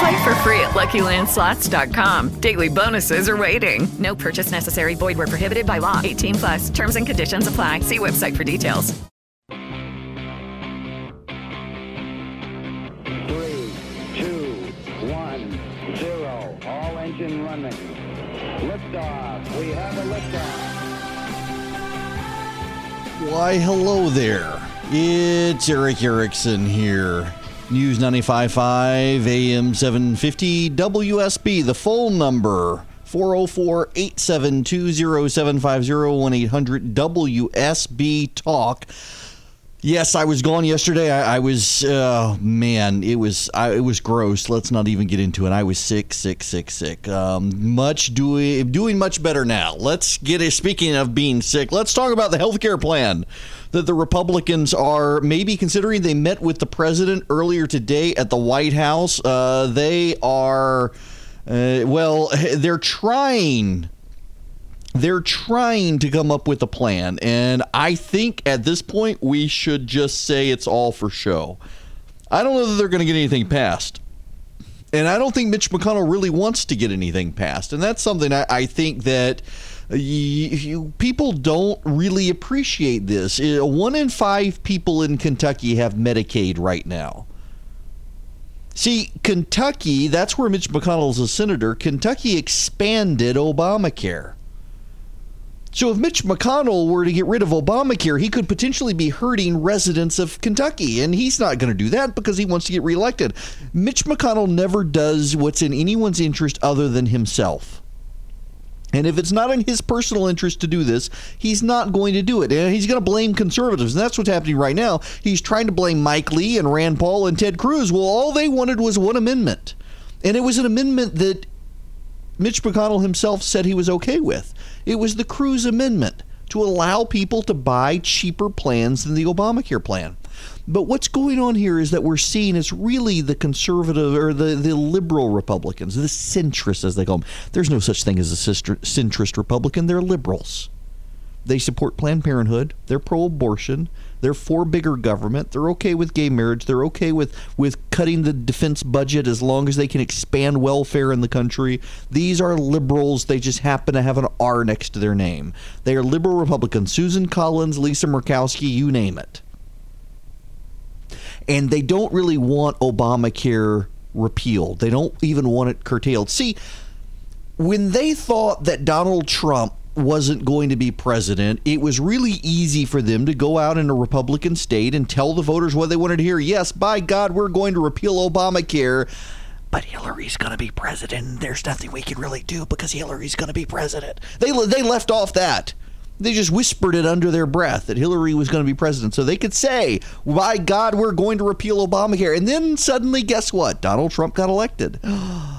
Play for free at LuckyLandSlots.com. Daily bonuses are waiting. No purchase necessary. Void where prohibited by law. 18 plus. Terms and conditions apply. See website for details. 3, 2, 1, 0. All engine running. Liftoff. We have a liftoff. Why, hello there. It's Erick Erickson here. News 95.5 AM 750 WSB. The phone number 404-872-0750 1-800-WSB Talk. Yes, I was gone yesterday. It was gross. Let's not even get into it. I was sick. Doing much better now. Speaking of being sick, let's talk about the healthcare plan that the Republicans are maybe considering. They met with the president earlier today at the White House. They're trying to come up with a plan, and I think at this point we should just say it's all for show. I don't know that they're going to get anything passed, and I don't think Mitch McConnell really wants to get anything passed, and that's something I think that people don't really appreciate. This 1 in 5 people in Kentucky have Medicaid right now. See, Kentucky, that's where Mitch McConnell's a senator. Kentucky expanded Obamacare. So if Mitch McConnell were to get rid of Obamacare, he could potentially be hurting residents of Kentucky, and he's not going to do that because he wants to get reelected. Mitch McConnell never does what's in anyone's interest other than himself. And if it's not in his personal interest to do this, he's not going to do it. And he's going to blame conservatives, and that's what's happening right now. He's trying to blame Mike Lee and Rand Paul and Ted Cruz. Well, all they wanted was one amendment, and it was an amendment that Mitch McConnell himself said he was okay with. It was the Cruz amendment to allow people to buy cheaper plans than the Obamacare plan. But what's going on here is that we're seeing it's really the conservative or the liberal Republicans, the centrist as they call them. There's no such thing as a centrist Republican. They're liberals. They support Planned Parenthood. They're pro-abortion. They're for bigger government. They're okay with gay marriage. They're okay with cutting the defense budget as long as they can expand welfare in the country. These are liberals. They just happen to have an R next to their name. They are liberal Republicans. Susan Collins, Lisa Murkowski, you name it. And they don't really want Obamacare repealed. They don't even want it curtailed. See, when they thought that Donald Trump wasn't going to be president, it was really easy for them to go out in a Republican state and tell the voters what they wanted to hear. Yes, by God, we're going to repeal Obamacare, but Hillary's going to be president. There's nothing we can really do because Hillary's going to be president. They left off that. They just whispered it under their breath that Hillary was going to be president. So they could say, by God, we're going to repeal Obamacare. And then suddenly, guess what? Donald Trump got elected. Oh,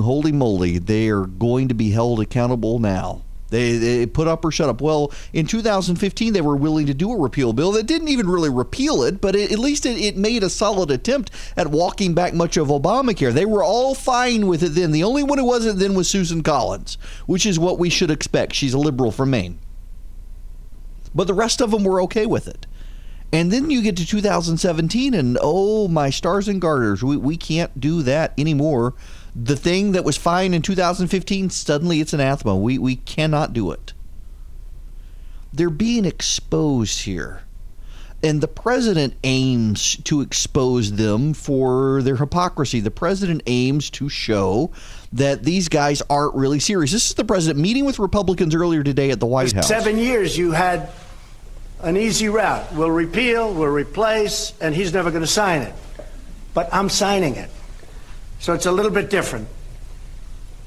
holy moly, they are going to be held accountable now. They put up or shut up. Well, in 2015, they were willing to do a repeal bill that didn't even really repeal it, but at least it made a solid attempt at walking back much of Obamacare. They were all fine with it then. The only one who wasn't then was Susan Collins, which is what we should expect. She's a liberal from Maine. But the rest of them were okay with it. And then you get to 2017 and, oh, my stars and garters, we can't do that anymore. The thing that was fine in 2015, suddenly it's anathema. We cannot do it. They're being exposed here. And the president aims to expose them for their hypocrisy. The president aims to show that these guys aren't really serious. This is the president meeting with Republicans earlier today at the White House. 7 years you had an easy route. We'll repeal, we'll replace, and he's never going to sign it. But I'm signing it. So it's a little bit different.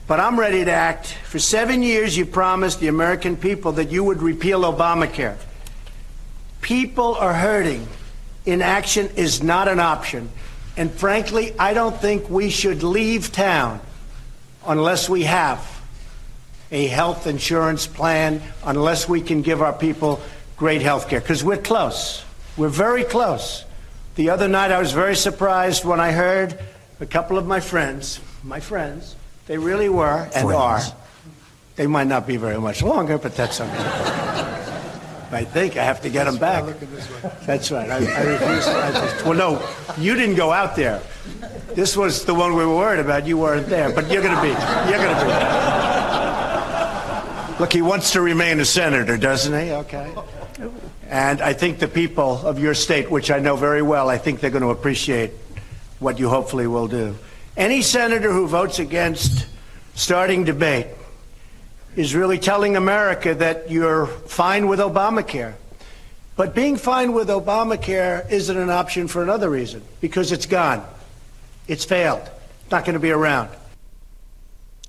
But I'm ready to act. For 7 years, you promised the American people that you would repeal Obamacare. People are hurting. Inaction is not an option. And frankly, I don't think we should leave town unless we have a health insurance plan, unless we can give our people great health care, because we're close. We're very close. The other night, I was very surprised when I heard a couple of my friends, they really were and are. They might not be very much longer, but that's okay. I think I have to get them back. That's right. I refuse. Well, no, you didn't go out there. This was the one we were worried about. You weren't there, but you're going to be. Look, he wants to remain a senator, doesn't he? Okay. And I think the people of your state, which I know very well, I think they're going to appreciate what you hopefully will do. Any senator who votes against starting debate is really telling America that you're fine with Obamacare. But being fine with Obamacare isn't an option for another reason, because it's gone. It's failed. It's not going to be around.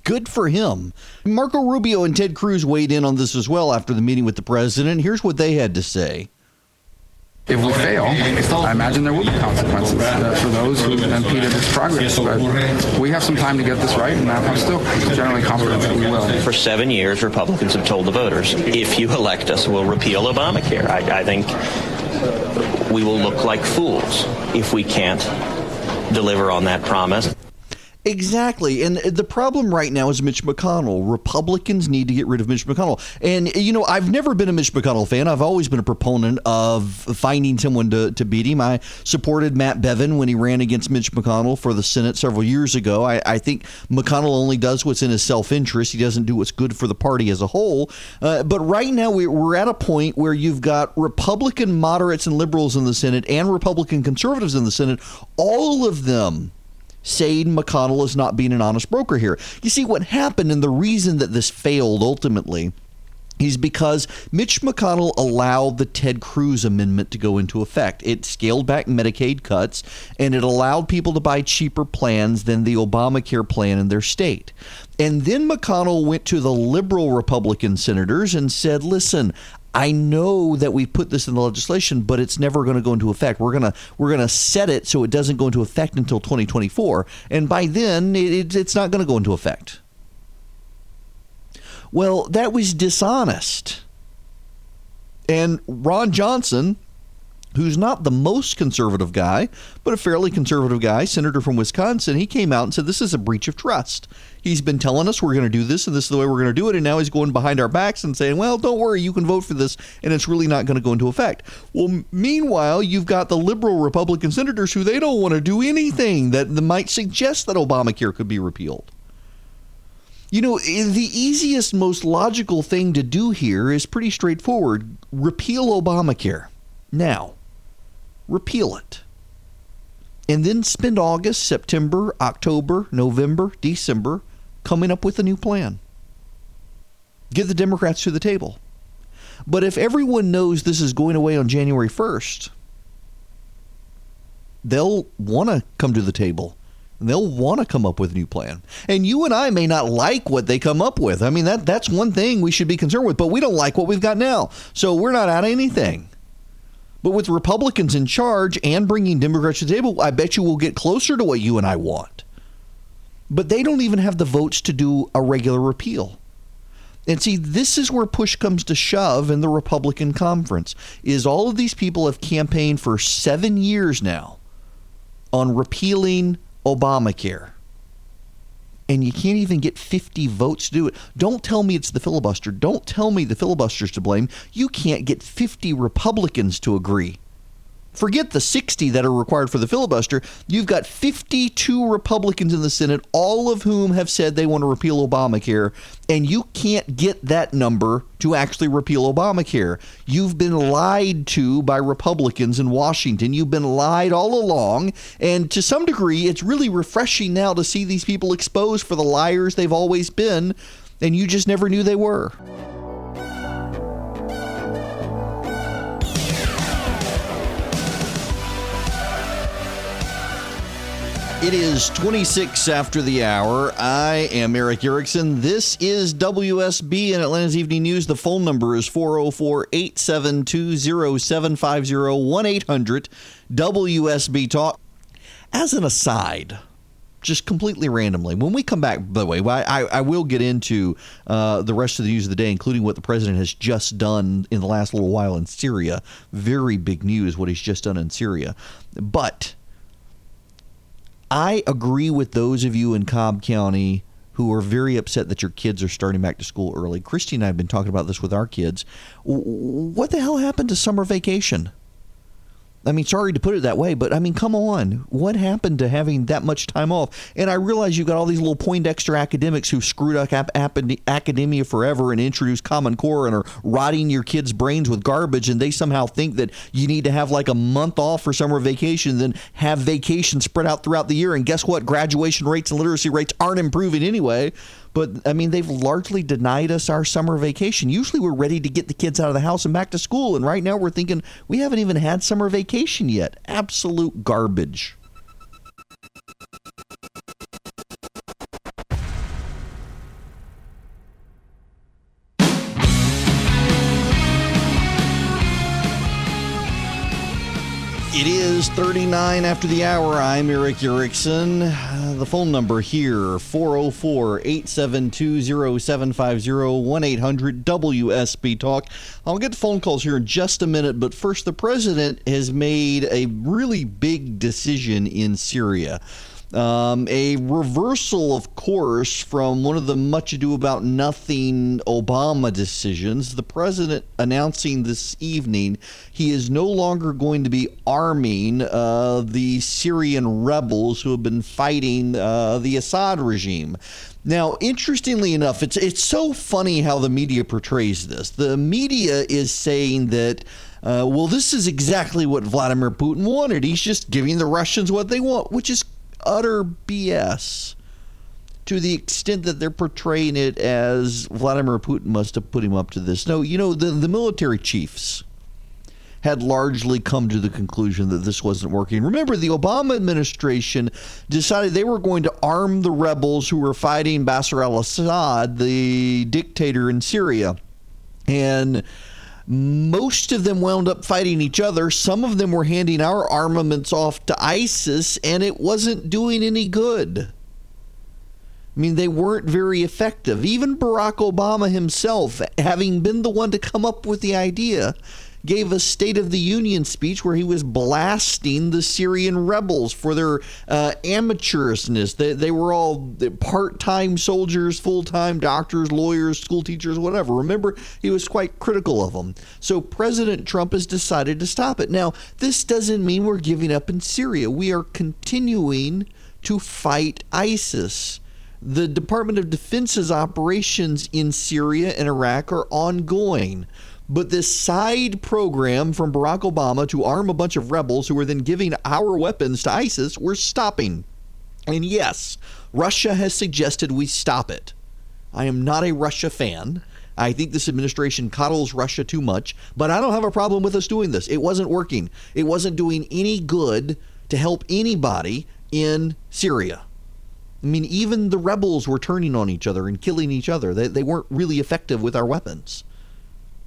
Good for him. Marco Rubio and Ted Cruz weighed in on this as well after the meeting with the president. Here's what they had to say. If we fail, I imagine there will be consequences for those who impeded its progress. But we have some time to get this right, and I'm still generally confident that we will. For 7 years, Republicans have told the voters, if you elect us, we'll repeal Obamacare. I think we will look like fools if we can't deliver on that promise. Exactly. And the problem right now is Mitch McConnell. Republicans need to get rid of Mitch McConnell. And, you know, I've never been a Mitch McConnell fan. I've always been a proponent of finding someone to beat him. I supported Matt Bevin when he ran against Mitch McConnell for the Senate several years ago. I think McConnell only does what's in his self-interest. He doesn't do what's good for the party as a whole. But right now we're at a point where you've got Republican moderates and liberals in the Senate and Republican conservatives in the Senate, all of them saying McConnell is not being an honest broker here. You see, what happened and the reason that this failed ultimately is because Mitch McConnell allowed the Ted Cruz amendment to go into effect. It scaled back Medicaid cuts, and it allowed people to buy cheaper plans than the Obamacare plan in their state. And then McConnell went to the liberal Republican senators and said, listen, I know that we put this in the legislation, but it's never going to go into effect. We're going to set it so it doesn't go into effect until 2024, and by then it's not going to go into effect. Well, that was dishonest. And Ron Johnson, who's not the most conservative guy, but a fairly conservative guy, senator from Wisconsin, he came out and said, this is a breach of trust. He's been telling us we're going to do this, and this is the way we're going to do it, and now he's going behind our backs and saying, well, don't worry, you can vote for this, and it's really not going to go into effect. Well, meanwhile, you've got the liberal Republican senators who they don't want to do anything that might suggest that Obamacare could be repealed. You know, the easiest, most logical thing to do here is pretty straightforward. Repeal Obamacare. Now. Repeal it, and then spend August, September, October, November, December coming up with a new plan. Get the Democrats to the table. But if everyone knows this is going away on January 1st, they'll want to come to the table. They'll want to come up with a new plan. And you and I may not like what they come up with. I mean, that's one thing we should be concerned with, but we don't like what we've got now. So we're not out of anything. But with Republicans in charge and bringing Democrats to the table, I bet you we'll get closer to what you and I want. But they don't even have the votes to do a regular repeal. And see, this is where push comes to shove in the Republican conference, is all of these people have campaigned for 7 years now on repealing Obamacare. And you can't even get 50 votes to do it. Don't tell me it's the filibuster. Don't tell me the filibuster's to blame. You can't get 50 Republicans to agree. Forget the 60 that are required for the filibuster. You've got 52 Republicans in the Senate, all of whom have said they want to repeal Obamacare, and you can't get that number to actually repeal Obamacare. You've been lied to by Republicans in Washington. You've been lied all along, and to some degree, it's really refreshing now to see these people exposed for the liars they've always been, and you just never knew they were. It is 26 after the hour. I am Erick Erickson. This is WSB and Atlanta's Evening News. The phone number is 404-872-0750, 1-800-WSB-TALK. As an aside, just completely randomly, when we come back, by the way, I will get into the rest of the news of the day, including what the president has just done in the last little while in Syria. Very big news, what he's just done in Syria. But I agree with those of you in Cobb County who are very upset that your kids are starting back to school early. Christy and I have been talking about this with our kids. What the hell happened to summer vacation? I mean, sorry to put it that way, but I mean, come on. What happened to having that much time off? And I realize you've got all these little Poindexter academics who screwed up academia forever and introduced Common Core and are rotting your kids' brains with garbage, and they somehow think that you need to have like a month off for summer vacation, then have vacation spread out throughout the year. And guess what? Graduation rates and literacy rates aren't improving anyway. But, I mean, they've largely denied us our summer vacation. Usually we're ready to get the kids out of the house and back to school. And right now we're thinking we haven't even had summer vacation yet. Absolute garbage. It is 39 after the hour. I'm Erick Erickson. The phone number here, 404-872-0750, 1-800-WSB-TALK. I'll get phone calls here in just a minute, but first, the president has made a really big decision in Syria. A reversal, of course, from one of the much ado about nothing Obama decisions. The president announcing this evening he is no longer going to be arming the Syrian rebels who have been fighting the Assad regime. Now, interestingly enough, it's so funny how the media portrays this. The media is saying that well, this is exactly what Vladimir Putin wanted. He's just giving the Russians what they want, which is utter BS, to the extent that they're portraying it as Vladimir Putin must have put him up to this. No, you know, the military chiefs had largely come to the conclusion that this wasn't working. Remember, the Obama administration decided they were going to arm the rebels who were fighting Bashar al-Assad, the dictator in Syria. And most of them wound up fighting each other. Some of them were handing our armaments off to ISIS, and it wasn't doing any good. I mean, they weren't very effective. Even Barack Obama himself, having been the one to come up with the idea, gave a State of the Union speech where he was blasting the Syrian rebels for their amateurishness. They were all part-time soldiers, full-time doctors, lawyers, school teachers, whatever. Remember, he was quite critical of them. So President Trump has decided to stop it. Now, this doesn't mean we're giving up in Syria. We are continuing to fight ISIS. The Department of Defense's operations in Syria and Iraq are ongoing. But this side program from Barack Obama to arm a bunch of rebels who are then giving our weapons to ISIS, we're stopping. And yes, Russia has suggested we stop it. I am not a Russia fan. I think this administration coddles Russia too much, but I don't have a problem with us doing this. It wasn't working. It wasn't doing any good to help anybody in Syria. I mean, even the rebels were turning on each other and killing each other. They weren't really effective with our weapons.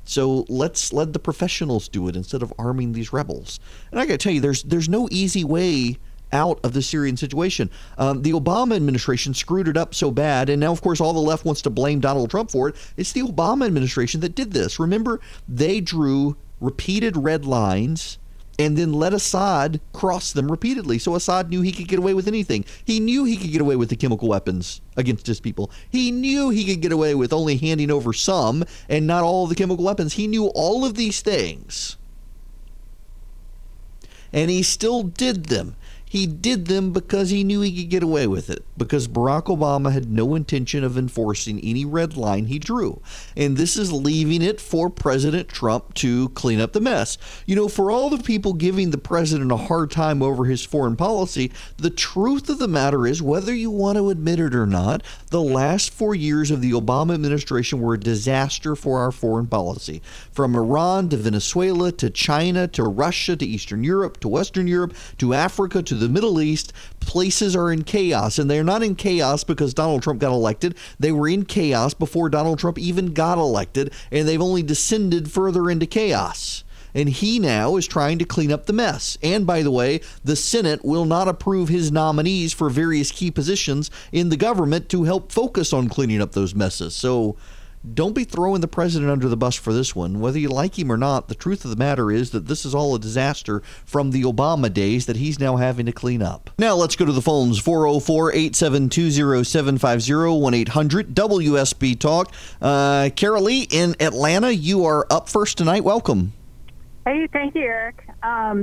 So let's let the professionals do it instead of arming these rebels. And I got to tell you, there's no easy way out of the Syrian situation. The Obama administration screwed it up so bad, and now, of course, all the left wants to blame Donald Trump for it. It's the Obama administration that did this. Remember, they drew repeated red lines and then let Assad cross them repeatedly. So Assad knew he could get away with anything. He knew he could get away with the chemical weapons against his people. He knew he could get away with only handing over some and not all the chemical weapons. He knew all of these things. And he still did them. He did them because he knew he could get away with it, because Barack Obama had no intention of enforcing any red line he drew. And this is leaving it for President Trump to clean up the mess. You know, for all the people giving the president a hard time over his foreign policy, the truth of the matter is, whether you want to admit it or not, the last 4 years of the Obama administration were a disaster for our foreign policy. From Iran to Venezuela to China to Russia to Eastern Europe to Western Europe to Africa to the the Middle East, places are in chaos, and they're not in chaos because Donald Trump got elected. They were in chaos before Donald Trump even got elected, and they've only descended further into chaos. And he now is trying to clean up the mess. And by the way, the Senate will not approve his nominees for various key positions in the government to help focus on cleaning up those messes. So don't be throwing the president under the bus for this one. Whether you like him or not, the truth of the matter is that this is all a disaster from the Obama days that he's now having to clean up. Now let's go to the phones. 404-872-0750, 1-800-WSB-TALK. Carolee in Atlanta, you are up first tonight. Welcome. Hey, thank you, Eric.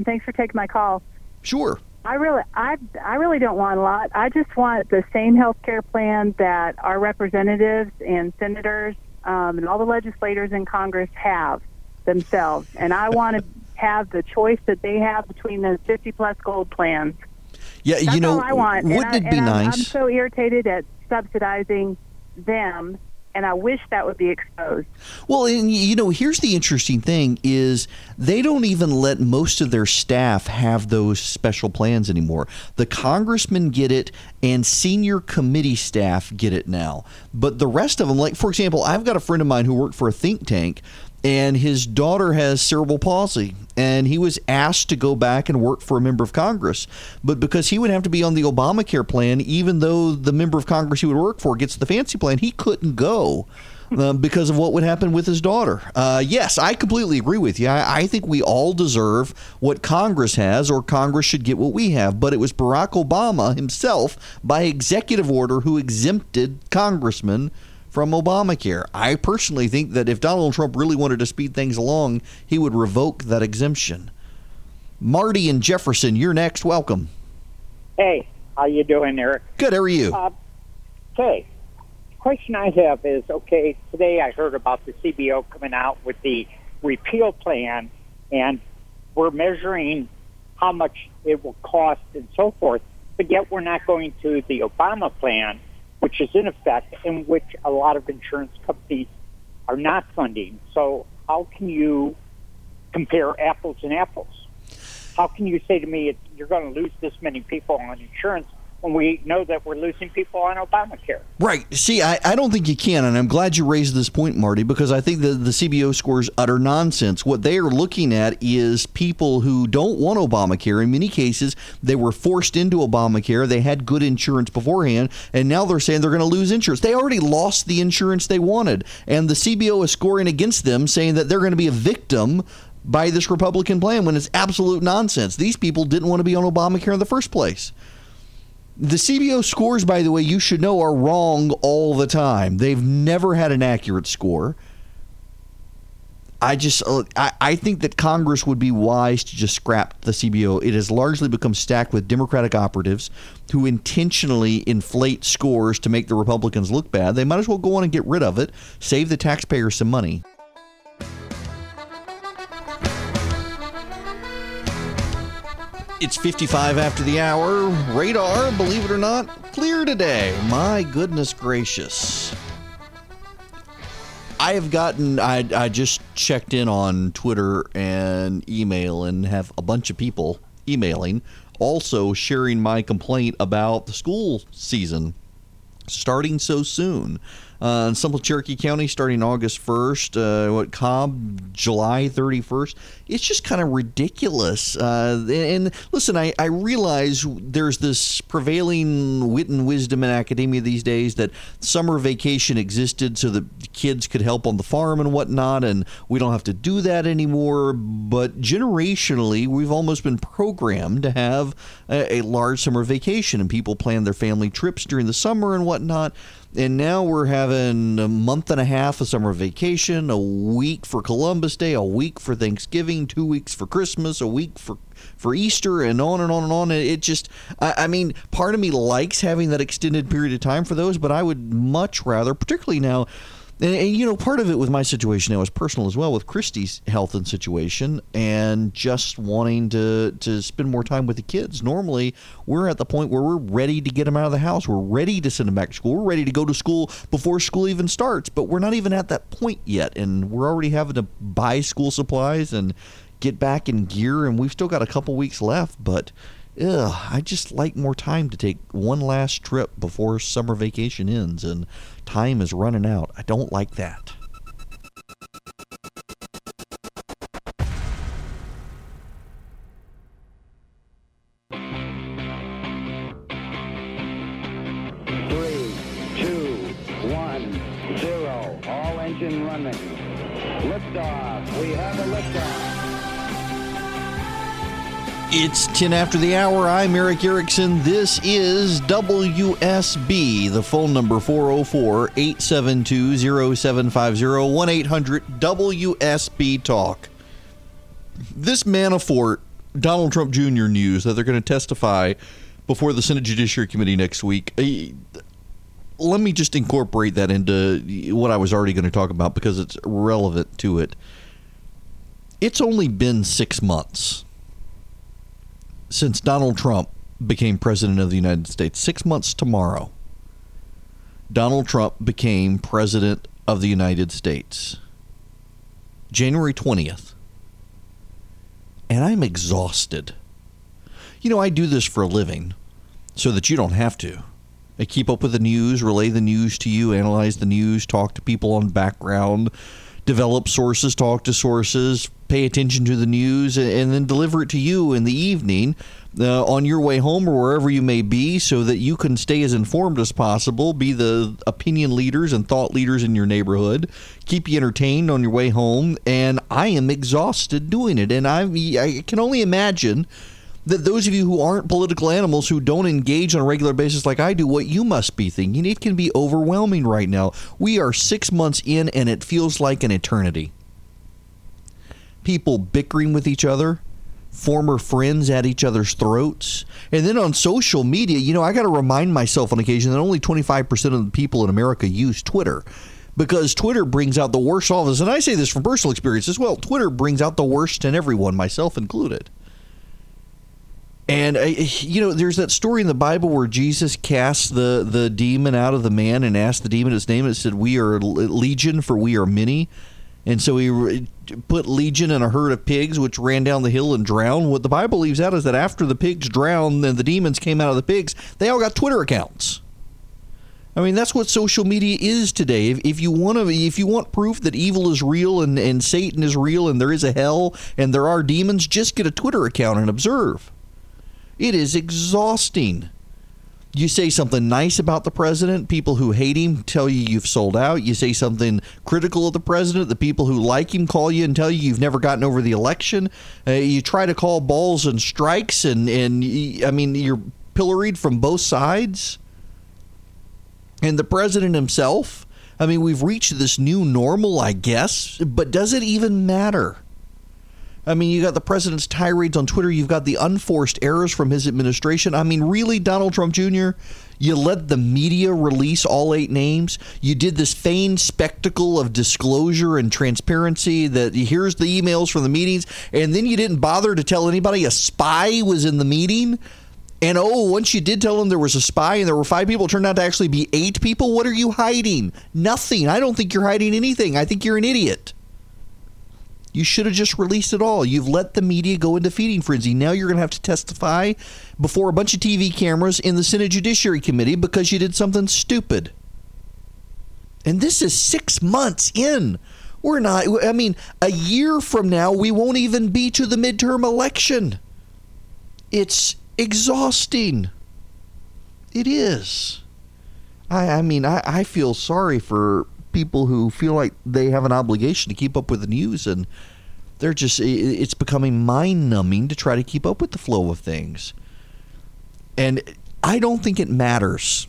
Thanks for taking my call. Sure. I really don't want a lot. I just want the same health care plan that our representatives and senators and all the legislators in Congress have themselves. And I want to have the choice that they have between the 50-plus gold plans. Yeah, that's, you know, all I want. Wouldn't it be nice? I'm so irritated at subsidizing them, and I wish that would be exposed. Well, and you know, here's the interesting thing is they don't even let most of their staff have those special plans anymore. The congressmen get it and senior committee staff get it now. But the rest of them, like, for example, I've got a friend of mine who worked for a think tank, and his daughter has cerebral palsy, and he was asked to go back and work for a member of Congress. But because he would have to be on the Obamacare plan, even though the member of Congress he would work for gets the fancy plan, he couldn't go because of what would happen with his daughter. Yes, I completely agree with you. I think we all deserve what Congress has, or Congress should get what we have. But it was Barack Obama himself, by executive order, who exempted congressmen from Obamacare. I personally think that if Donald Trump really wanted to speed things along, he would revoke that exemption. Marty in Jefferson, you're next. Welcome. Hey, how you doing, Eric? Good, how are you? Okay. Question I have is, okay, today I heard about the CBO coming out with the repeal plan, and we're measuring how much it will cost and so forth, but yet we're not going to the Obama plan, which is in effect, and which a lot of insurance companies are not funding. So how can you compare apples and apples? How can you say to me, you're going to lose this many people on insurance when we know that we're losing people on Obamacare? Right. See, I don't think you can, and I'm glad you raised this point, Marty, because I think the CBO scores utter nonsense. What they are looking at is people who don't want Obamacare. In many cases, they were forced into Obamacare. They had good insurance beforehand, and now they're saying they're going to lose insurance. They already lost the insurance they wanted, and the CBO is scoring against them, saying that they're going to be a victim by this Republican plan when it's absolute nonsense. These people didn't want to be on Obamacare in the first place. The CBO scores, by the way, you should know, are wrong all the time. They've never had an accurate score. I think that Congress would be wise to just scrap the CBO. It has largely become stacked with Democratic operatives who intentionally inflate scores to make the Republicans look bad. They might as well go on and get rid of it, save the taxpayers some money. It's 55 after the hour. Radar, believe it or not, clear today. My goodness gracious. I just checked in on Twitter and email and have a bunch of people emailing, also sharing my complaint about the school season starting so soon. In some of Cherokee County, starting August 1st, Cobb, July 31st. It's just kind of ridiculous. And listen, I realize there's this prevailing wit and wisdom in academia these days that summer vacation existed so that kids could help on the farm and whatnot, and we don't have to do that anymore. But generationally, we've almost been programmed to have a large summer vacation, and people plan their family trips during the summer and whatnot. And now we're having a month and a half of summer vacation, a week for Columbus Day, a week for Thanksgiving, 2 weeks for Christmas, a week for Easter, and on and on and on. It just, I mean, part of me likes having that extended period of time for those, but I would much rather, particularly now, and you know, part of it with my situation now is personal as well, with Christy's health and situation, and just wanting to spend more time with the kids. Normally, we're at the point where we're ready to get them out of the house. We're ready to send them back to school. We're ready to go to school before school even starts, but we're not even at that point yet, and we're already having to buy school supplies and get back in gear, and we've still got a couple weeks left, but I just like more time to take one last trip before summer vacation ends and time is running out. I don't like that. It's 10 after the hour. I'm Erick Erickson. This is WSB. The phone number 404-872-0750, 1-800-WSB-TALK. This Manafort, Donald Trump Jr. news that they're going to testify before the Senate Judiciary Committee next week. Let me just incorporate that into what I was already going to talk about because it's relevant to it. It's only been 6 months since Donald Trump became president of the United States. 6 months tomorrow, Donald Trump became president of the United States. January 20th. And I'm exhausted. You know, I do this for a living so that you don't have to. I keep up with the news, relay the news to you, analyze the news, talk to people on background, develop sources, talk to sources, pay attention to the news, and then deliver it to you in the evening on your way home or wherever you may be so that you can stay as informed as possible, be the opinion leaders and thought leaders in your neighborhood, keep you entertained on your way home. And I am exhausted doing it. And I can only imagine that those of you who aren't political animals, who don't engage on a regular basis like I do, what you must be thinking. It can be overwhelming right now. We are 6 months in, and it feels like an eternity. People bickering with each other, former friends at each other's throats. And then on social media, you know, I got to remind myself on occasion that only 25% of the people in America use Twitter, because Twitter brings out the worst of us. And I say this from personal experience as well. Twitter brings out the worst in everyone, myself included. And, you know, there's that story in the Bible where Jesus cast the demon out of the man and asked the demon its name. It said, "We are legion, for we are many." And so he put legion in a herd of pigs, which ran down the hill and drowned. What the Bible leaves out is that after the pigs drowned and the demons came out of the pigs, they all got Twitter accounts. I mean, that's what social media is today. If you want proof that evil is real and Satan is real and there is a hell and there are demons, just get a Twitter account and observe. It is exhausting. You say something nice about the president, people who hate him tell you you've sold out. You say something critical of the president, the people who like him call you and tell you you've never gotten over the election. You try to call balls and strikes, and you're pilloried from both sides. And the president himself, I mean, we've reached this new normal, I guess, but does it even matter? I mean, you got the president's tirades on Twitter. You've got the unforced errors from his administration. I mean, really, Donald Trump Jr., you let the media release all 8 names. You did this feigned spectacle of disclosure and transparency that here's the emails from the meetings. And then you didn't bother to tell anybody a spy was in the meeting. And, once you did tell them there was a spy and there were 5 people, it turned out to actually be 8 people. What are you hiding? Nothing. I don't think you're hiding anything. I think you're an idiot. You should have just released it all. You've let the media go into feeding frenzy. Now you're going to have to testify before a bunch of TV cameras in the Senate Judiciary Committee because you did something stupid. And this is 6 months in. We're not, I mean, a year from now, we won't even be to the midterm election. It's exhausting. It is. I mean, I feel sorry for people who feel like they have an obligation to keep up with the news, and they're just, it's becoming mind-numbing to try to keep up with the flow of things. And I don't think it matters.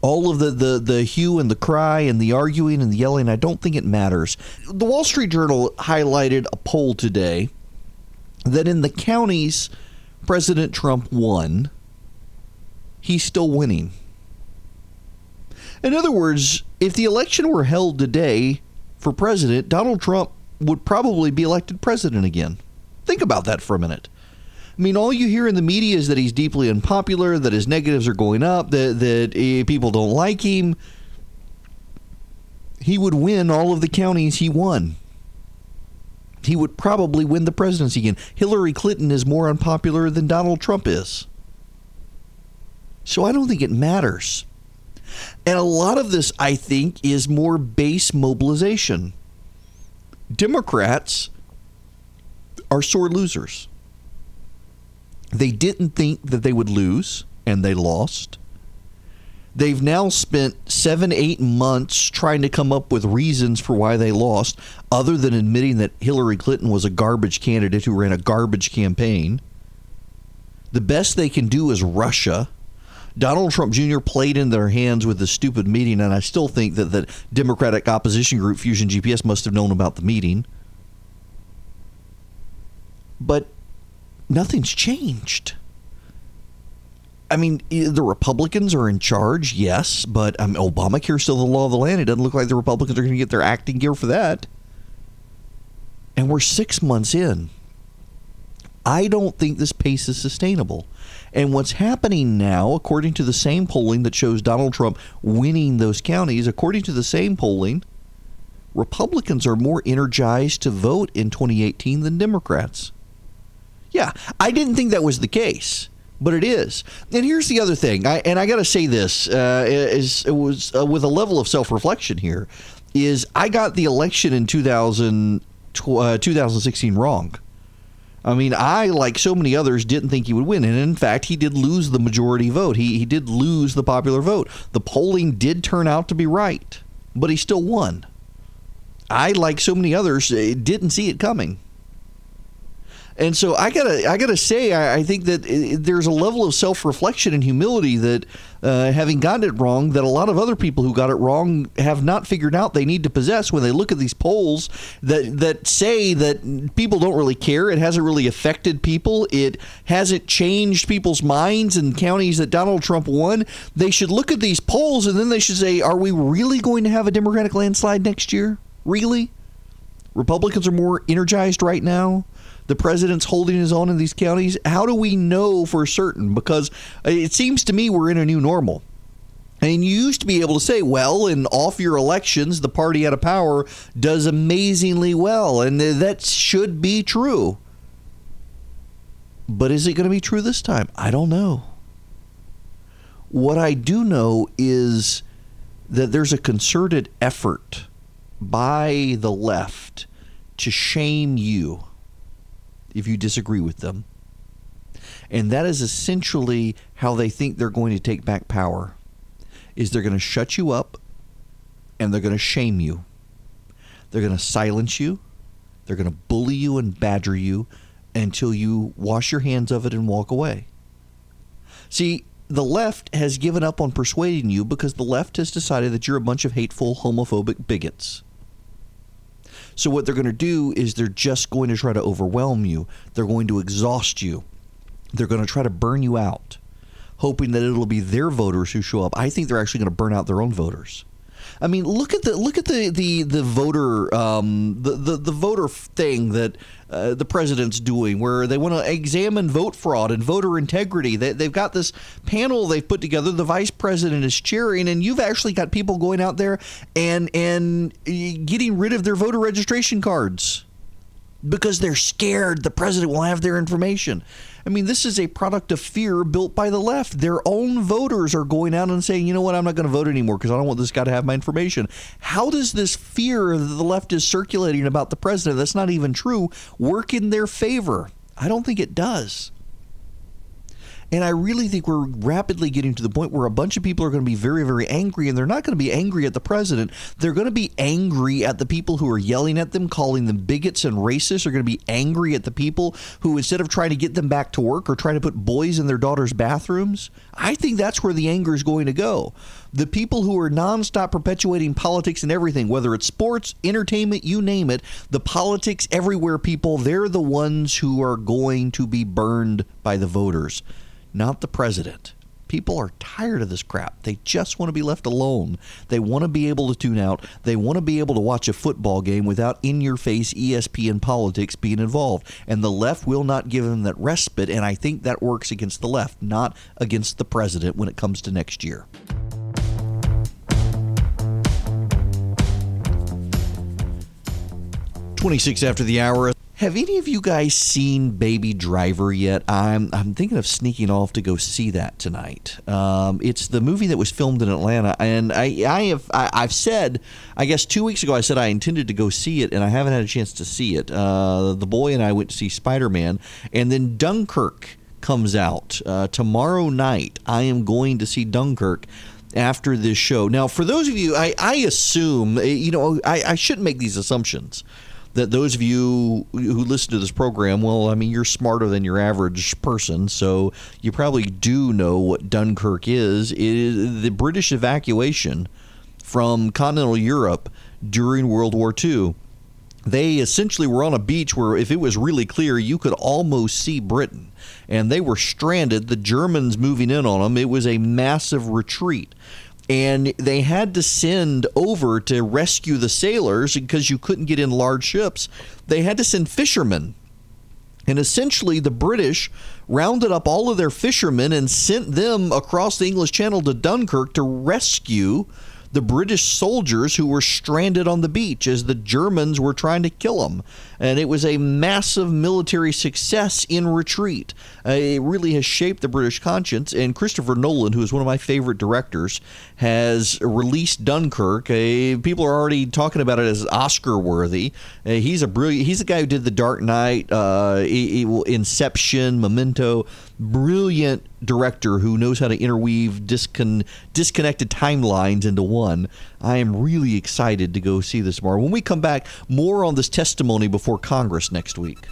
All of the hue and the cry and the arguing and the yelling, I don't think it matters. The Wall Street Journal highlighted a poll today that in the counties President Trump won, he's still winning. In other words, if the election were held today for president, Donald Trump would probably be elected president again. Think about that for a minute. I mean, all you hear in the media is that he's deeply unpopular, that his negatives are going up, that people don't like him. He would win all of the counties he won. he would probably win the presidency again. Hillary Clinton is more unpopular than Donald Trump is. So I don't think it matters. And a lot of this, I think, is more base mobilization. Democrats are sore losers. They didn't think that they would lose, and they lost. They've now spent 7-8 months trying to come up with reasons for why they lost, other than admitting that Hillary Clinton was a garbage candidate who ran a garbage campaign. The best they can do is Russia. Donald Trump Jr. played in their hands with the stupid meeting, and I still think that the Democratic opposition group Fusion GPS must have known about the meeting. But nothing's changed. I mean, the Republicans are in charge, yes, but Obamacare is still the law of the land. It doesn't look like the Republicans are going to get their acting gear for that. And we're 6 months in. I don't think this pace is sustainable. And what's happening now, according to the same polling that shows Donald Trump winning those counties, according to the same polling, Republicans are more energized to vote in 2018 than Democrats. Yeah, I didn't think that was the case, but it is. And here's the other thing, I got to say this, with a level of self-reflection here, is I got the election in 2016 wrong. I mean, I, like so many others, didn't think he would win. And in fact, he did lose the majority vote. He did lose the popular vote. The polling did turn out to be right, but he still won. I, like so many others, didn't see it coming. And so I gotta say, I think that there's a level of self-reflection and humility that having gotten it wrong, that a lot of other people who got it wrong have not figured out they need to possess when they look at these polls that say that people don't really care. It hasn't really affected people. It hasn't changed people's minds in counties that Donald Trump won. They should look at these polls and then they should say, are we really going to have a Democratic landslide next year? Really? Republicans are more energized right now. The president's holding his own in these counties. How do we know for certain? Because it seems to me we're in a new normal. And you used to be able to say, well, in off-year elections, the party out of power does amazingly well. And that should be true. But is it going to be true this time? I don't know. What I do know is that there's a concerted effort by the left to shame you if you disagree with them. And that is essentially how they think they're going to take back power, is they're going to shut you up and they're going to shame you. They're going to silence you. They're going to bully you and badger you until you wash your hands of it and walk away. See, the left has given up on persuading you because the left has decided that you're a bunch of hateful, homophobic bigots. So what they're going to do is they're just going to try to overwhelm you. They're going to exhaust you. They're going to try to burn you out, hoping that it'll be their voters who show up. I think they're actually going to burn out their own voters. I mean, look at the voter the voter thing that the president's doing, where they want to examine vote fraud and voter integrity. They've got this panel they've put together. The vice president is chairing, and you've actually got people going out there and getting rid of their voter registration cards because they're scared the president will have their information. I mean, this is a product of fear built by the left. Their own voters are going out and saying, you know what, I'm not going to vote anymore because I don't want this guy to have my information. How does this fear that the left is circulating about the president, that's not even true, work in their favor? I don't think it does. And I really think we're rapidly getting to the point where a bunch of people are going to be very, very angry, and they're not going to be angry at the president. They're going to be angry at the people who are yelling at them, calling them bigots and racists. They're going to be angry at the people who, instead of trying to get them back to work or trying to put boys in their daughters' bathrooms, I think that's where the anger is going to go. The people who are nonstop perpetuating politics and everything, whether it's sports, entertainment, you name it, the politics everywhere people, they're the ones who are going to be burned by the voters. Not the president. People are tired of this crap. They just want to be left alone. They want to be able to tune out. They want to be able to watch a football game without in-your-face ESPN politics being involved. And the left will not give them that respite, and I think that works against the left, not against the president when it comes to next year. 26 after the hour. Have any of you guys seen Baby Driver yet? I'm thinking of sneaking off to go see that tonight. It's the movie that was filmed in Atlanta, and I've said, I guess 2 weeks ago I said I intended to go see it, and I haven't had a chance to see it. The boy and I went to see Spider-Man, and then Dunkirk comes out tomorrow night. I am going to see Dunkirk after this show. Now, for those of you, I assume, you know, I shouldn't make these assumptions. That those of you who listen to this program, well, I mean, you're smarter than your average person, so you probably do know what Dunkirk is. It is the British evacuation from continental Europe during World War II. They essentially were on a beach where, if it was really clear, you could almost see Britain. And they were stranded, the Germans moving in on them. It was a massive retreat. And they had to send over to rescue the sailors because you couldn't get in large ships. They had to send fishermen. And essentially, the British rounded up all of their fishermen and sent them across the English Channel to Dunkirk to rescue the British soldiers who were stranded on the beach as the Germans were trying to kill them. And it was a massive military success in retreat. It really has shaped the British conscience. And Christopher Nolan, who is one of my favorite directors, has released Dunkirk. People are already talking about it as Oscar-worthy. He's the guy who did The Dark Knight, Inception, Memento. Brilliant director who knows how to interweave disconnected timelines into one. I am really excited to go see this tomorrow. When we come back, more on this testimony before Congress next week.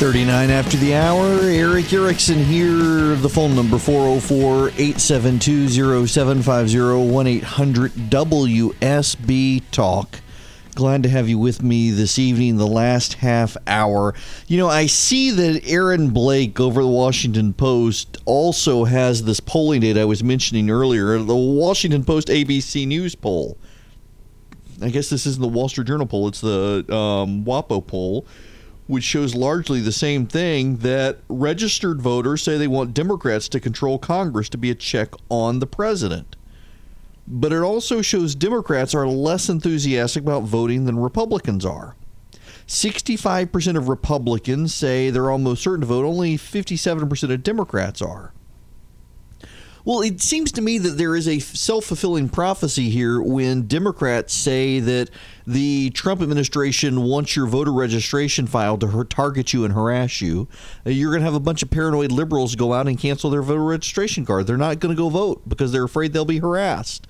After the hour, Erick Erickson here. The phone number 404-872-0750, 1-800-WSB-TALK. Glad to have you with me this evening, the last half hour. You know, I see that Aaron Blake over the Washington Post also has this polling data I was mentioning earlier, the Washington Post ABC News poll. I guess this isn't the Wall Street Journal poll, it's the WAPO poll, which shows largely the same thing, that registered voters say they want Democrats to control Congress to be a check on the president. But it also shows Democrats are less enthusiastic about voting than Republicans are. 65% of Republicans say they're almost certain to vote. Only 57% of Democrats are. Well, it seems to me that there is a self-fulfilling prophecy here when Democrats say that the Trump administration wants your voter registration file to target you and harass you. You're going to have a bunch of paranoid liberals go out and cancel their voter registration card. They're not going to go vote because they're afraid they'll be harassed.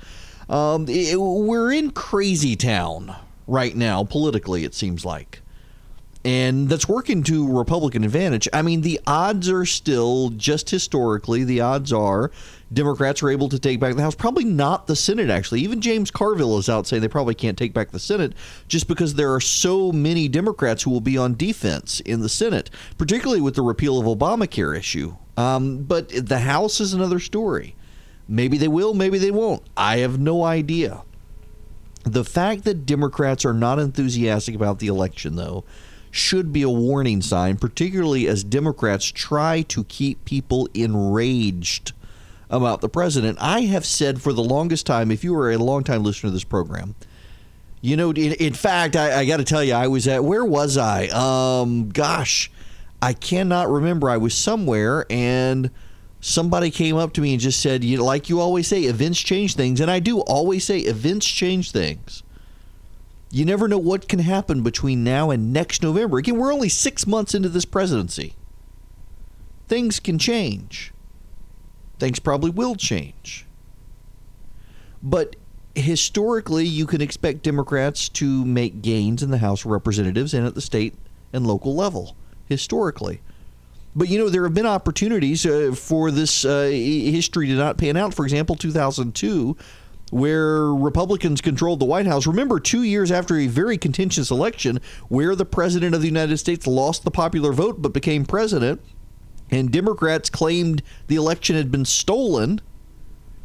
We're in crazy town right now, politically, it seems like. And that's working to Republican advantage. I mean, the odds are still, just historically, the odds are Democrats are able to take back the House. Probably not the Senate, actually. Even James Carville is out saying they probably can't take back the Senate just because there are so many Democrats who will be on defense in the Senate, particularly with the repeal of Obamacare issue. But the House is another story. Maybe they will, maybe they won't. I have no idea. The fact that Democrats are not enthusiastic about the election, though, should be a warning sign, particularly as Democrats try to keep people enraged about the president. I have said for the longest time, if you are a longtime listener to this program, you know, in fact, I got to tell you, I was at, where was I? Gosh, I cannot remember. I was somewhere and somebody came up to me and just said, you know, like you always say, events change things. And I do always say events change things. You never know what can happen between now and next November. Again, we're only 6 months into this presidency. Things can change. Things probably will change. But historically, you can expect Democrats to make gains in the House of Representatives and at the state and local level, historically. But, you know, there have been opportunities for this history to not pan out. For example, 2002, where Republicans controlled the White House. Remember, 2 years after a very contentious election where the president of the United States lost the popular vote but became president, and Democrats claimed the election had been stolen,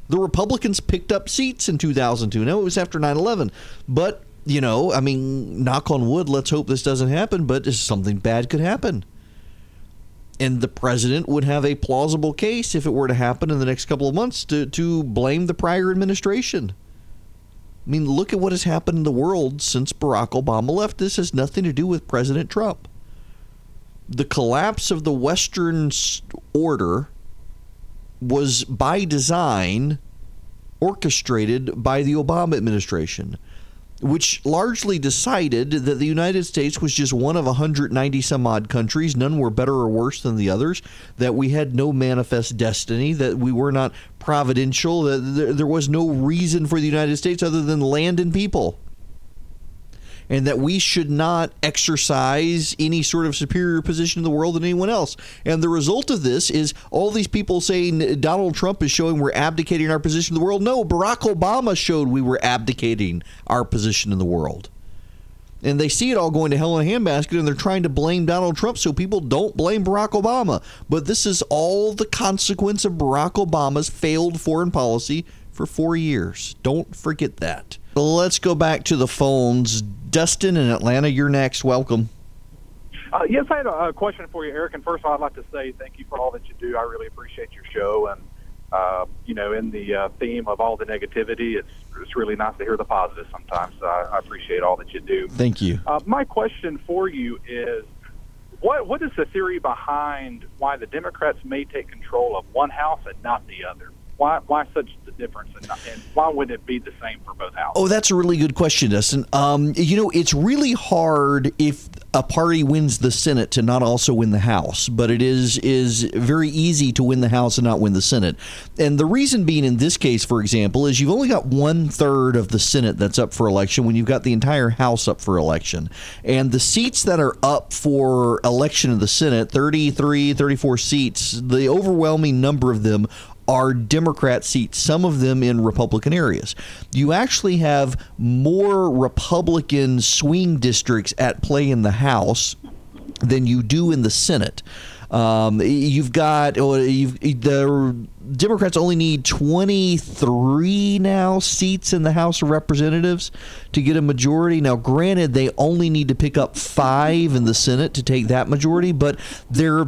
the Republicans picked up seats in 2002. Now, it was after 9/11. But, you know, I mean, knock on wood, let's hope this doesn't happen, but something bad could happen. And the president would have a plausible case, if it were to happen in the next couple of months, to blame the prior administration. I mean, look at what has happened in the world since Barack Obama left. This has nothing to do with President Trump. The collapse of the Western order was by design orchestrated by the Obama administration, which largely decided that the United States was just one of 190 some odd countries. None were better or worse than the others, that we had no manifest destiny, that we were not providential, that there was no reason for the United States other than land and people, and that we should not exercise any sort of superior position in the world than anyone else. And the result of this is all these people saying Donald Trump is showing we're abdicating our position in the world. No, Barack Obama showed we were abdicating our position in the world. And they see it all going to hell in a handbasket, and they're trying to blame Donald Trump so people don't blame Barack Obama. But this is all the consequence of Barack Obama's failed foreign policy for 4 years. Don't forget that. Let's go back to the phones. Dustin in Atlanta, you're next. Welcome. Yes, I had a question for you, Eric. And first of all, I'd like to say thank you for all that you do. I really appreciate your show. And, you know, in the theme of all the negativity, it's really nice to hear the positive sometimes. So I appreciate all that you do. Thank you. My question for you is, what is the theory behind why the Democrats may take control of one house and not the other? Why such the difference, and why would it be the same for both houses? Oh, that's a really good question, Dustin. You know, it's really hard if a party wins the Senate to not also win the House, but it is very easy to win the House and not win the Senate. And the reason being, in this case, for example, is you've only got 1/3 of the Senate that's up for election when you've got the entire House up for election. And the seats that are up for election in the Senate, 33, 34 seats, the overwhelming number of them are Democrat seats, some of them in Republican areas. You actually have more Republican swing districts at play in the House than you do in the Senate. The Democrats only need 23 now seats in the House of Representatives to get a majority. Now, granted, they only need to pick up 5 in the Senate to take that majority, but they're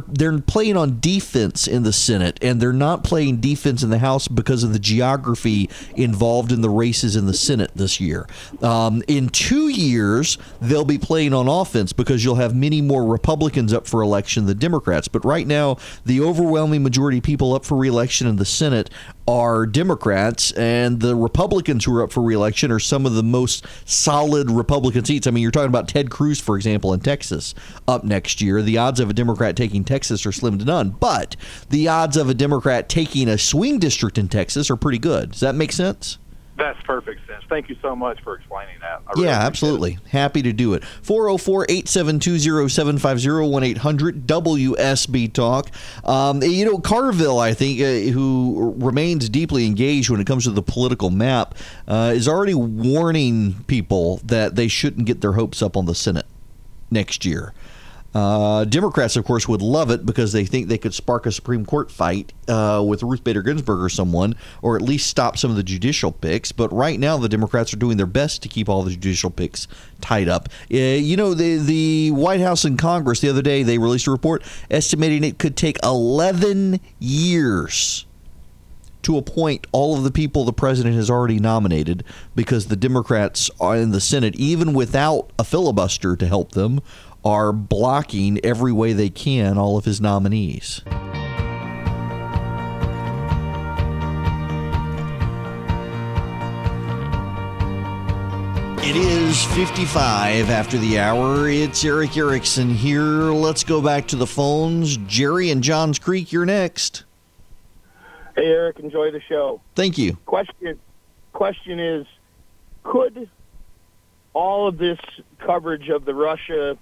playing on defense in the Senate, and they're not playing defense in the House because of the geography involved in the races in the Senate this year. In 2 years, they'll be playing on offense because you'll have many more Republicans up for election than Democrats. But right now, the overwhelming majority of people up for re-election in the Senate are Democrats, and the Republicans who are up for re-election are some of the most solid Republican seats. I mean, you're talking about Ted Cruz, for example, in Texas up next year. The odds of a Democrat taking Texas are slim to none, but the odds of a Democrat taking a swing district in Texas are pretty good. Does that make sense? That's perfect sense. Thank you so much for explaining that. Really, yeah, absolutely. Happy to do it. 404-872-0750, 1-800-WSB-TALK. You know, Carville, I think, who remains deeply engaged when it comes to the political map, is already warning people that they shouldn't get their hopes up on the Senate next year. Democrats, of course, would love it because they think they could spark a Supreme Court fight with Ruth Bader Ginsburg or someone, or at least stop some of the judicial picks. But right now, the Democrats are doing their best to keep all the judicial picks tied up. You know, the White House and Congress the other day, they released a report estimating it could take 11 years to appoint all of the people the president has already nominated, because the Democrats are in the Senate, even without a filibuster to help them, are blocking every way they can all of his nominees. It is 55 after the hour. It's Erick Erickson here. Let's go back to the phones. Jerry in Johns Creek, you're next. Hey, Eric. Enjoy the show. Thank you. Question is, could all of this coverage of the Russia,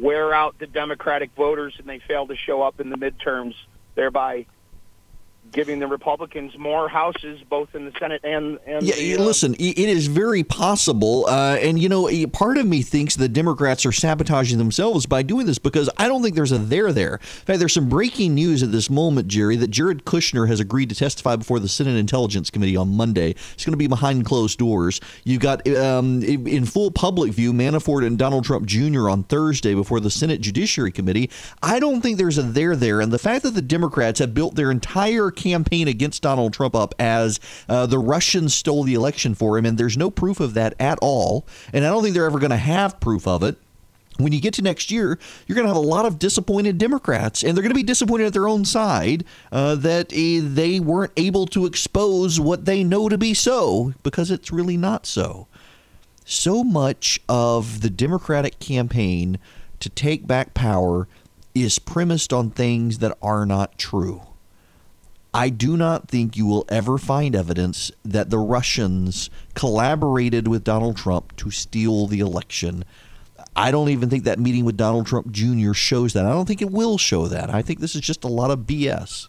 wear out the Democratic voters and they fail to show up in the midterms, thereby giving the Republicans more houses, both in the Senate and listen, it is very possible. And, you know, part of me thinks the Democrats are sabotaging themselves by doing this, because I don't think there's a there there. In fact, there's some breaking news at this moment, Jerry, that Jared Kushner has agreed to testify before the Senate Intelligence Committee on Monday. It's going to be behind closed doors. You've got, in full public view, Manafort and Donald Trump Jr. on Thursday before the Senate Judiciary Committee. I don't think there's a there there. And the fact that the Democrats have built their entire campaign against Donald Trump up as the Russians stole the election for him, and there's no proof of that at all, and I don't think they're ever going to have proof of it. When you get to next year, you're going to have a lot of disappointed Democrats, and they're going to be disappointed at their own side that they weren't able to expose what they know to be so, because it's really not so. So much of the Democratic campaign to take back power is premised on things that are not true. I do not think you will ever find evidence that the Russians collaborated with Donald Trump to steal the election. I don't even think that meeting with Donald Trump Jr. shows that. I don't think it will show that. I think this is just a lot of BS.